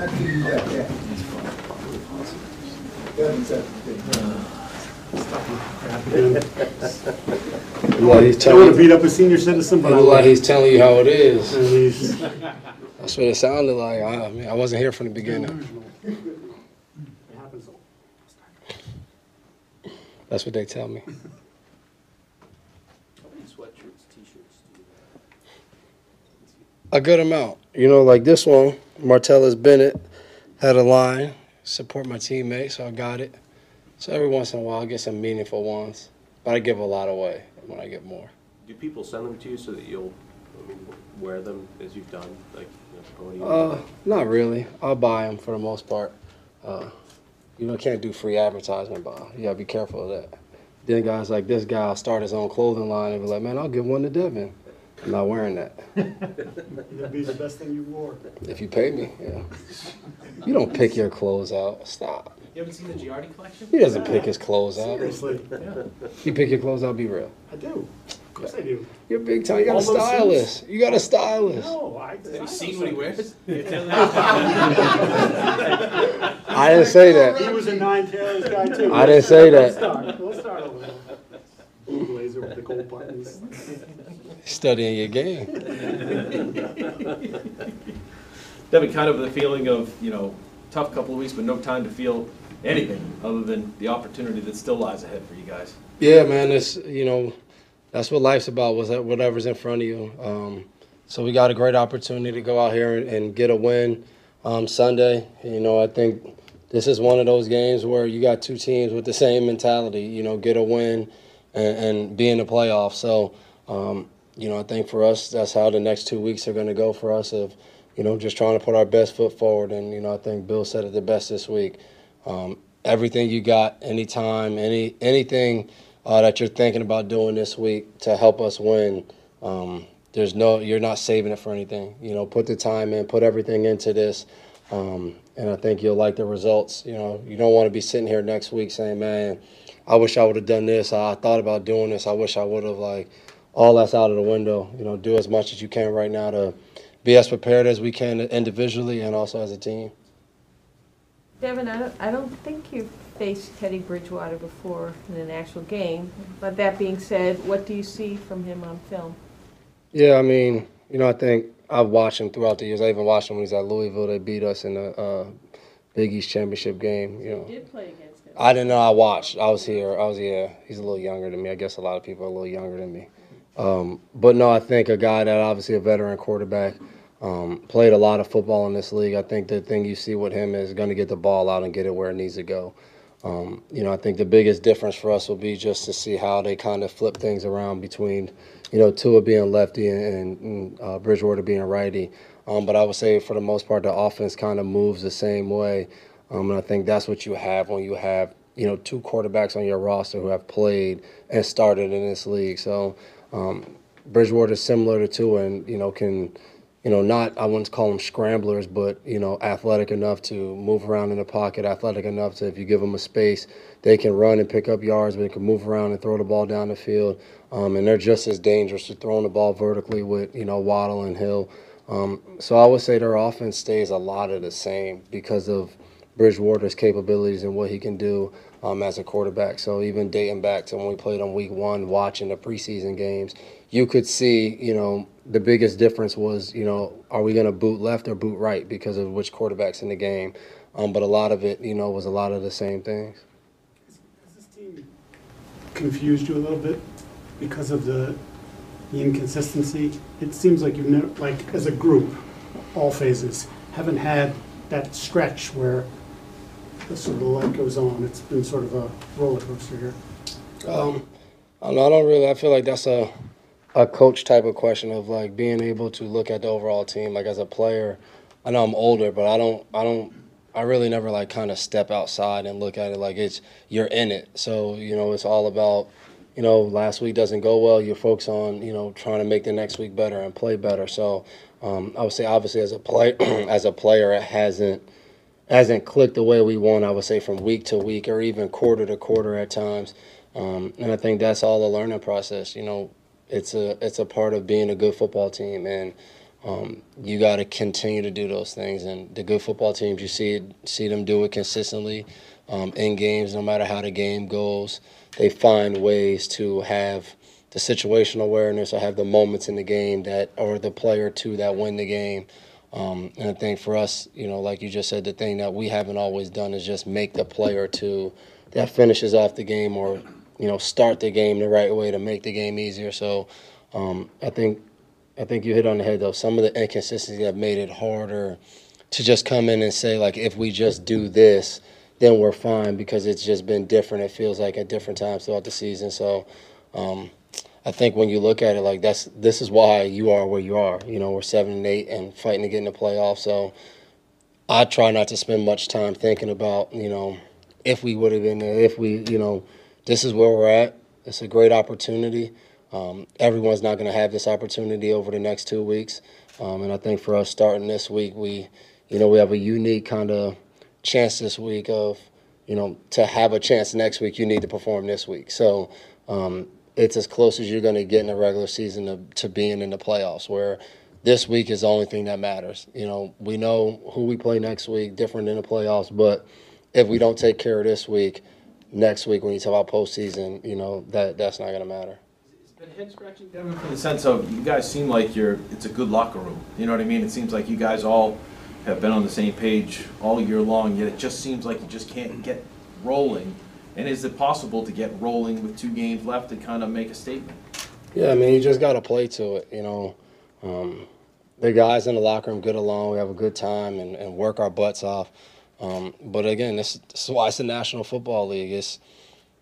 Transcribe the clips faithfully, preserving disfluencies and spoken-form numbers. I can do that, yeah. That's everything. Well, he's telling you. I want to beat up a senior citizen, but like he's telling you how it is. That's what it sounded like. I, I, mean, I wasn't here from the beginning. That's what they tell me. How many sweatshirts, t-shirts do you have? A good amount. You know, like this one, Martellus Bennett had a line, support my teammates, so I got it. So every once in a while I get some meaningful ones, but I give a lot away when I get more. Do people send them to you so that you'll I mean, wear them as you've done? Like, you know, uh, not really. I'll buy them for the most part. Uh, You know, can't do free advertisement, but you gotta be careful of that. Then guys like this guy start his own clothing line and be like, man, I'll give one to Devin. I'm not wearing that. That'd be the best thing you wore. If you pay me, yeah. You don't pick your clothes out. Stop. You haven't seen the Giardi collection? He doesn't yeah. pick his clothes out. Seriously, yeah. You pick your clothes out, be real. I do. Of course yeah. I do. You're big time. You got All a stylist. You got a stylist. No, I didn't. Have you seen what he wears? I didn't say that. He was a nine tails guy, too. I didn't say that. Let's start. Let'll start over. Blue blazer with the gold buttons. Studying your game. Devin, kind of the feeling of, you know, tough couple of weeks, but no time to feel anything other than the opportunity that still lies ahead for you guys. Yeah, man, it's, you know, that's what life's about, was that whatever's in front of you. Um, so we got a great opportunity to go out here and, and get a win um, Sunday. You know, I think this is one of those games where you got two teams with the same mentality, you know, get a win and, and be in the playoffs. So, um, you know, I think for us, that's how the next two weeks are going to go for us of, you know, just trying to put our best foot forward. And, you know, I think Bill said it the best this week. Um, everything you got, anytime, any, anything uh, that you're thinking about doing this week to help us win, um, there's no, you're not saving it for anything. You know, put the time in, put everything into this. Um, and I think you'll like the results. You know, you don't want to be sitting here next week saying, man, I wish I would have done this. I thought about doing this. I wish I would have, like, all that's out of the window. You know, do as much as you can right now to be as prepared as we can individually and also as a team. Devin, I don't, I don't think you've faced Teddy Bridgewater before in an actual game. But that being said, what do you see from him on film? Yeah, I mean, you know, I think I've watched him throughout the years. I even watched him when he was at Louisville. They beat us in the uh, Big East championship game. You know, you did play against him. I didn't know. I watched. I was here. I was here. He's a little younger than me. I guess a lot of people are a little younger than me. Um, but, no, I think a guy that obviously a veteran quarterback, um, played a lot of football in this league. I think the thing you see with him is going to get the ball out and get it where it needs to go. Um, you know, I think the biggest difference for us will be just to see how they kind of flip things around between, you know, Tua being lefty and, and uh, Bridgewater being righty. Um, but I would say for the most part the offense kind of moves the same way. Um, and I think that's what you have when you have, you know, two quarterbacks on your roster who have played and started in this league. So, Um, Bridgewater is similar to Tua and, you know, can, you know, not, I wouldn't call them scramblers, but, you know, athletic enough to move around in the pocket, athletic enough to, if you give them a space, they can run and pick up yards, but they can move around and throw the ball down the field. Um, and they're just as dangerous to throwing the ball vertically with, you know, Waddle and Hill. Um, so I would say their offense stays a lot of the same because of Bridgewater's capabilities and what he can do um, as a quarterback. So even dating back to when we played on week one, watching the preseason games, you could see, you know, the biggest difference was, you know, are we going to boot left or boot right because of which quarterback's in the game? Um, but a lot of it, you know, was a lot of the same things. Has this team confused you a little bit because of the, the inconsistency? It seems like you've never, like, as a group, all phases, haven't had that stretch where the sort of the light goes on. It's been sort of a roller coaster here. Um, I don't really. I feel like that's a a coach type of question of like being able to look at the overall team. Like as a player, I know I'm older, but I don't. I don't. I really never like kind of step outside and look at it like it's you're in it. So you know it's all about. You know, last week doesn't go well. You're focused on you know trying to make the next week better and play better. So um, I would say obviously as a play as a player it hasn't. hasn't clicked the way we want, I would say, from week to week or even quarter to quarter at times. Um, and I think that's all a learning process. You know, it's a it's a part of being a good football team. And Um, you got to continue to do those things. And the good football teams, you see it, see them do it consistently um, in games. No matter how the game goes, they find ways to have the situational awareness or have the moments in the game that, or the player or two that win the game. Um, and I think for us, you know, like you just said, the thing that we haven't always done is just make the player or two that finishes off the game or, you know, start the game the right way to make the game easier. So um, I think I think you hit on the head, though. Some of the inconsistencies have made it harder to just come in and say, like, if we just do this, then we're fine, because it's just been different. It feels like at different times throughout the season. So um, I think when you look at it, like, that's this is why you are where you are. You know, we're seven and eight and fighting to get in the playoffs. So I try not to spend much time thinking about, you know, if we would have been there, if we, you know, this is where we're at. It's a great opportunity. Um, everyone's not going to have this opportunity over the next two weeks. Um, and I think for us starting this week, we, you know, we have a unique kind of chance this week of, you know, to have a chance next week, you need to perform this week. So um, it's as close as you're going to get in a regular season to, to being in the playoffs, where this week is the only thing that matters. You know, we know who we play next week, different in the playoffs, but if we don't take care of this week, next week when you talk about postseason, you know, that that's not going to matter. Been head scratching, Devin, in the sense of you guys seem like you're, it's a good locker room. You know what I mean? It seems like you guys all have been on the same page all year long, yet it just seems like you just can't get rolling. And is it possible to get rolling with two games left to kind of make a statement? Yeah, I mean, you just got to play to it. You know, um, the guys in the locker room get along, we have a good time and, and work our butts off. Um, but again, this, this is why it's the National Football League. It's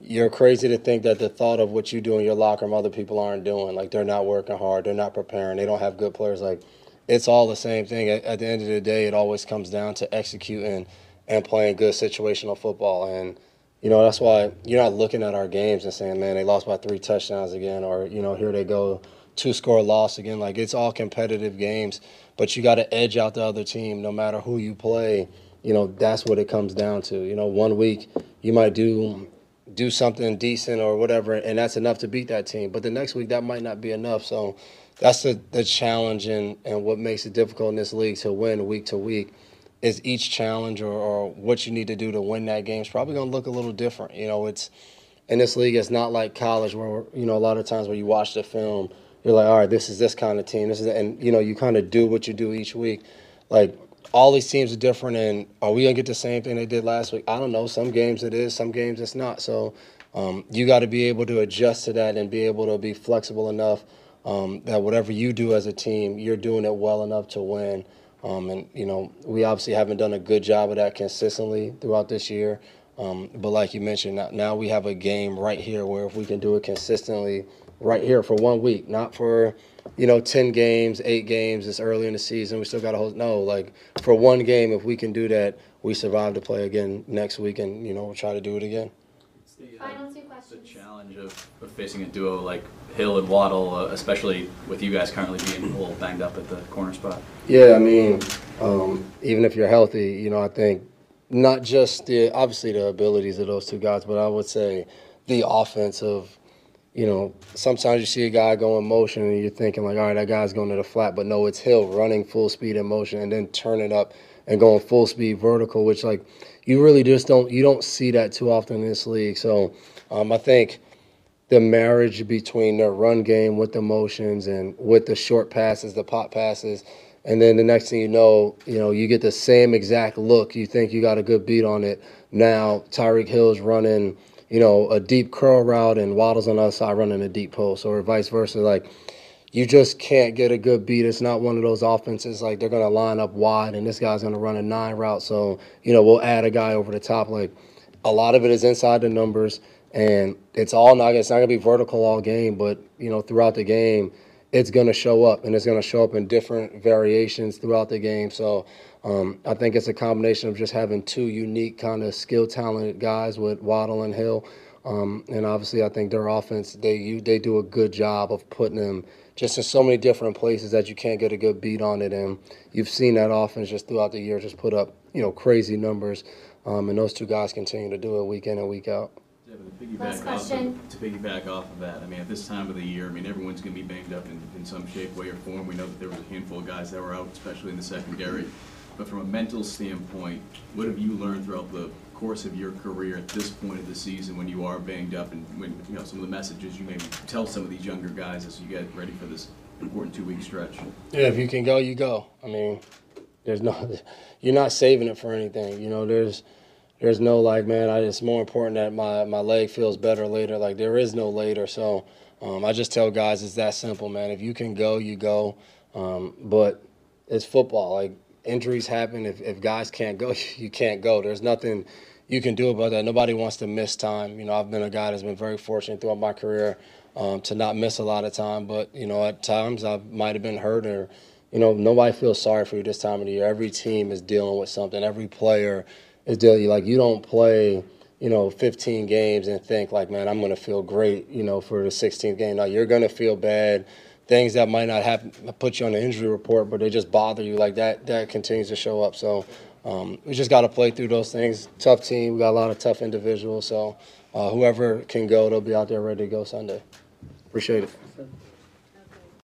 You're crazy to think that the thought of what you do in your locker room other people aren't doing. Like, they're not working hard. They're not preparing. They don't have good players. Like, it's all the same thing. At, at the end of the day, it always comes down to executing and playing good situational football. And, you know, that's why you're not looking at our games and saying, man, they lost by three touchdowns again, or, you know, here they go, two-score loss again. Like, it's all competitive games, but you got to edge out the other team no matter who you play. You know, that's what it comes down to. You know, one week you might do – do something decent or whatever, and that's enough to beat that team. But the next week, that might not be enough. So that's the, the challenge and, and what makes it difficult in this league to win week to week is each challenge or, or what you need to do to win that game is probably going to look a little different. You know, it's in this league, it's not like college where, you know, a lot of times when you watch the film, you're like, all right, this is this kind of team. This is, and, you know, you kind of do what you do each week. Like, all these teams are different, and are we going to get the same thing they did last week? I don't know. Some games it is, some games it's not. So um, you got to be able to adjust to that and be able to be flexible enough um, that whatever you do as a team, you're doing it well enough to win. Um, and, you know, we obviously haven't done a good job of that consistently throughout this year. Um, but like you mentioned, now we have a game right here where if we can do it consistently right here for one week, not for – you know, ten games, eight games, it's early in the season. We still got a whole – no, like, for one game, if we can do that, we survive to play again next week and, you know, we'll try to do it again. It's the, uh, Final two questions. The challenge of, of facing a duo like Hill and Waddle, uh, especially with you guys currently being a little banged up at the corner spot. Yeah, I mean, um, even if you're healthy, you know, I think not just the – obviously the abilities of those two guys, but I would say the offensive – you know, sometimes you see a guy go in motion and you're thinking like, all right, that guy's going to the flat. But no, it's Hill running full speed in motion and then turning up and going full speed vertical, which, like, you really just don't – you don't see that too often in this league. So um, I think the marriage between their run game with the motions and with the short passes, the pop passes, and then the next thing you know, you know, you get the same exact look. You think you got a good beat on it. Now Tyreek Hill's running – you know, a deep curl route and Waddle's on the other side running a deep post, or vice versa. Like, you just can't get a good beat. It's not one of those offenses like they're going to line up wide and this guy's going to run a nine route. So, you know, we'll add a guy over the top. Like, a lot of it is inside the numbers, and it's all not – it's not going to be vertical all game, but, you know, throughout the game, it's going to show up, and it's going to show up in different variations throughout the game. So um, I think it's a combination of just having two unique kind of skilled, talented guys with Waddle and Hill. Um, and obviously I think their offense, they you, they do a good job of putting them just in so many different places that you can't get a good beat on it. And you've seen that offense just throughout the year just put up, you know, crazy numbers. Um, and those two guys continue to do it week in and week out. Yeah, but to piggyback Last question. Off of, to piggyback off of that, I mean, at this time of the year, I mean, everyone's going to be banged up in, in some shape, way, or form. We know that there was a handful of guys that were out, especially in the secondary. But from a mental standpoint, what have you learned throughout the course of your career at this point of the season when you are banged up and when, you know, some of the messages you maybe tell some of these younger guys as you get ready for this important two-week stretch? Yeah, if you can go, you go. I mean, there's no, you're not saving it for anything. You know, there's there's no like, man, I, it's more important that my, my leg feels better later. Like, there is no later. So um, I just tell guys it's that simple, man. If you can go, you go. Um, but it's football. Like, injuries happen. If, if guys can't go, you can't go. There's nothing you can do about that. Nobody wants to miss time. You know, I've been a guy that's been very fortunate throughout my career um, to not miss a lot of time. But, you know, at times I might have been hurt or, you know, nobody feels sorry for you this time of the year. Every team is dealing with something. Every player is dealing. Like, you don't play, you know, fifteen games and think, like, man, I'm going to feel great, you know, for the sixteenth game. No, you're going to feel bad. Things that might not happen, put you on the injury report, but they just bother you. Like, that, that continues to show up. So um, we just got to play through those things. Tough team. We got a lot of tough individuals. So uh, whoever can go, they'll be out there ready to go Sunday. Appreciate it.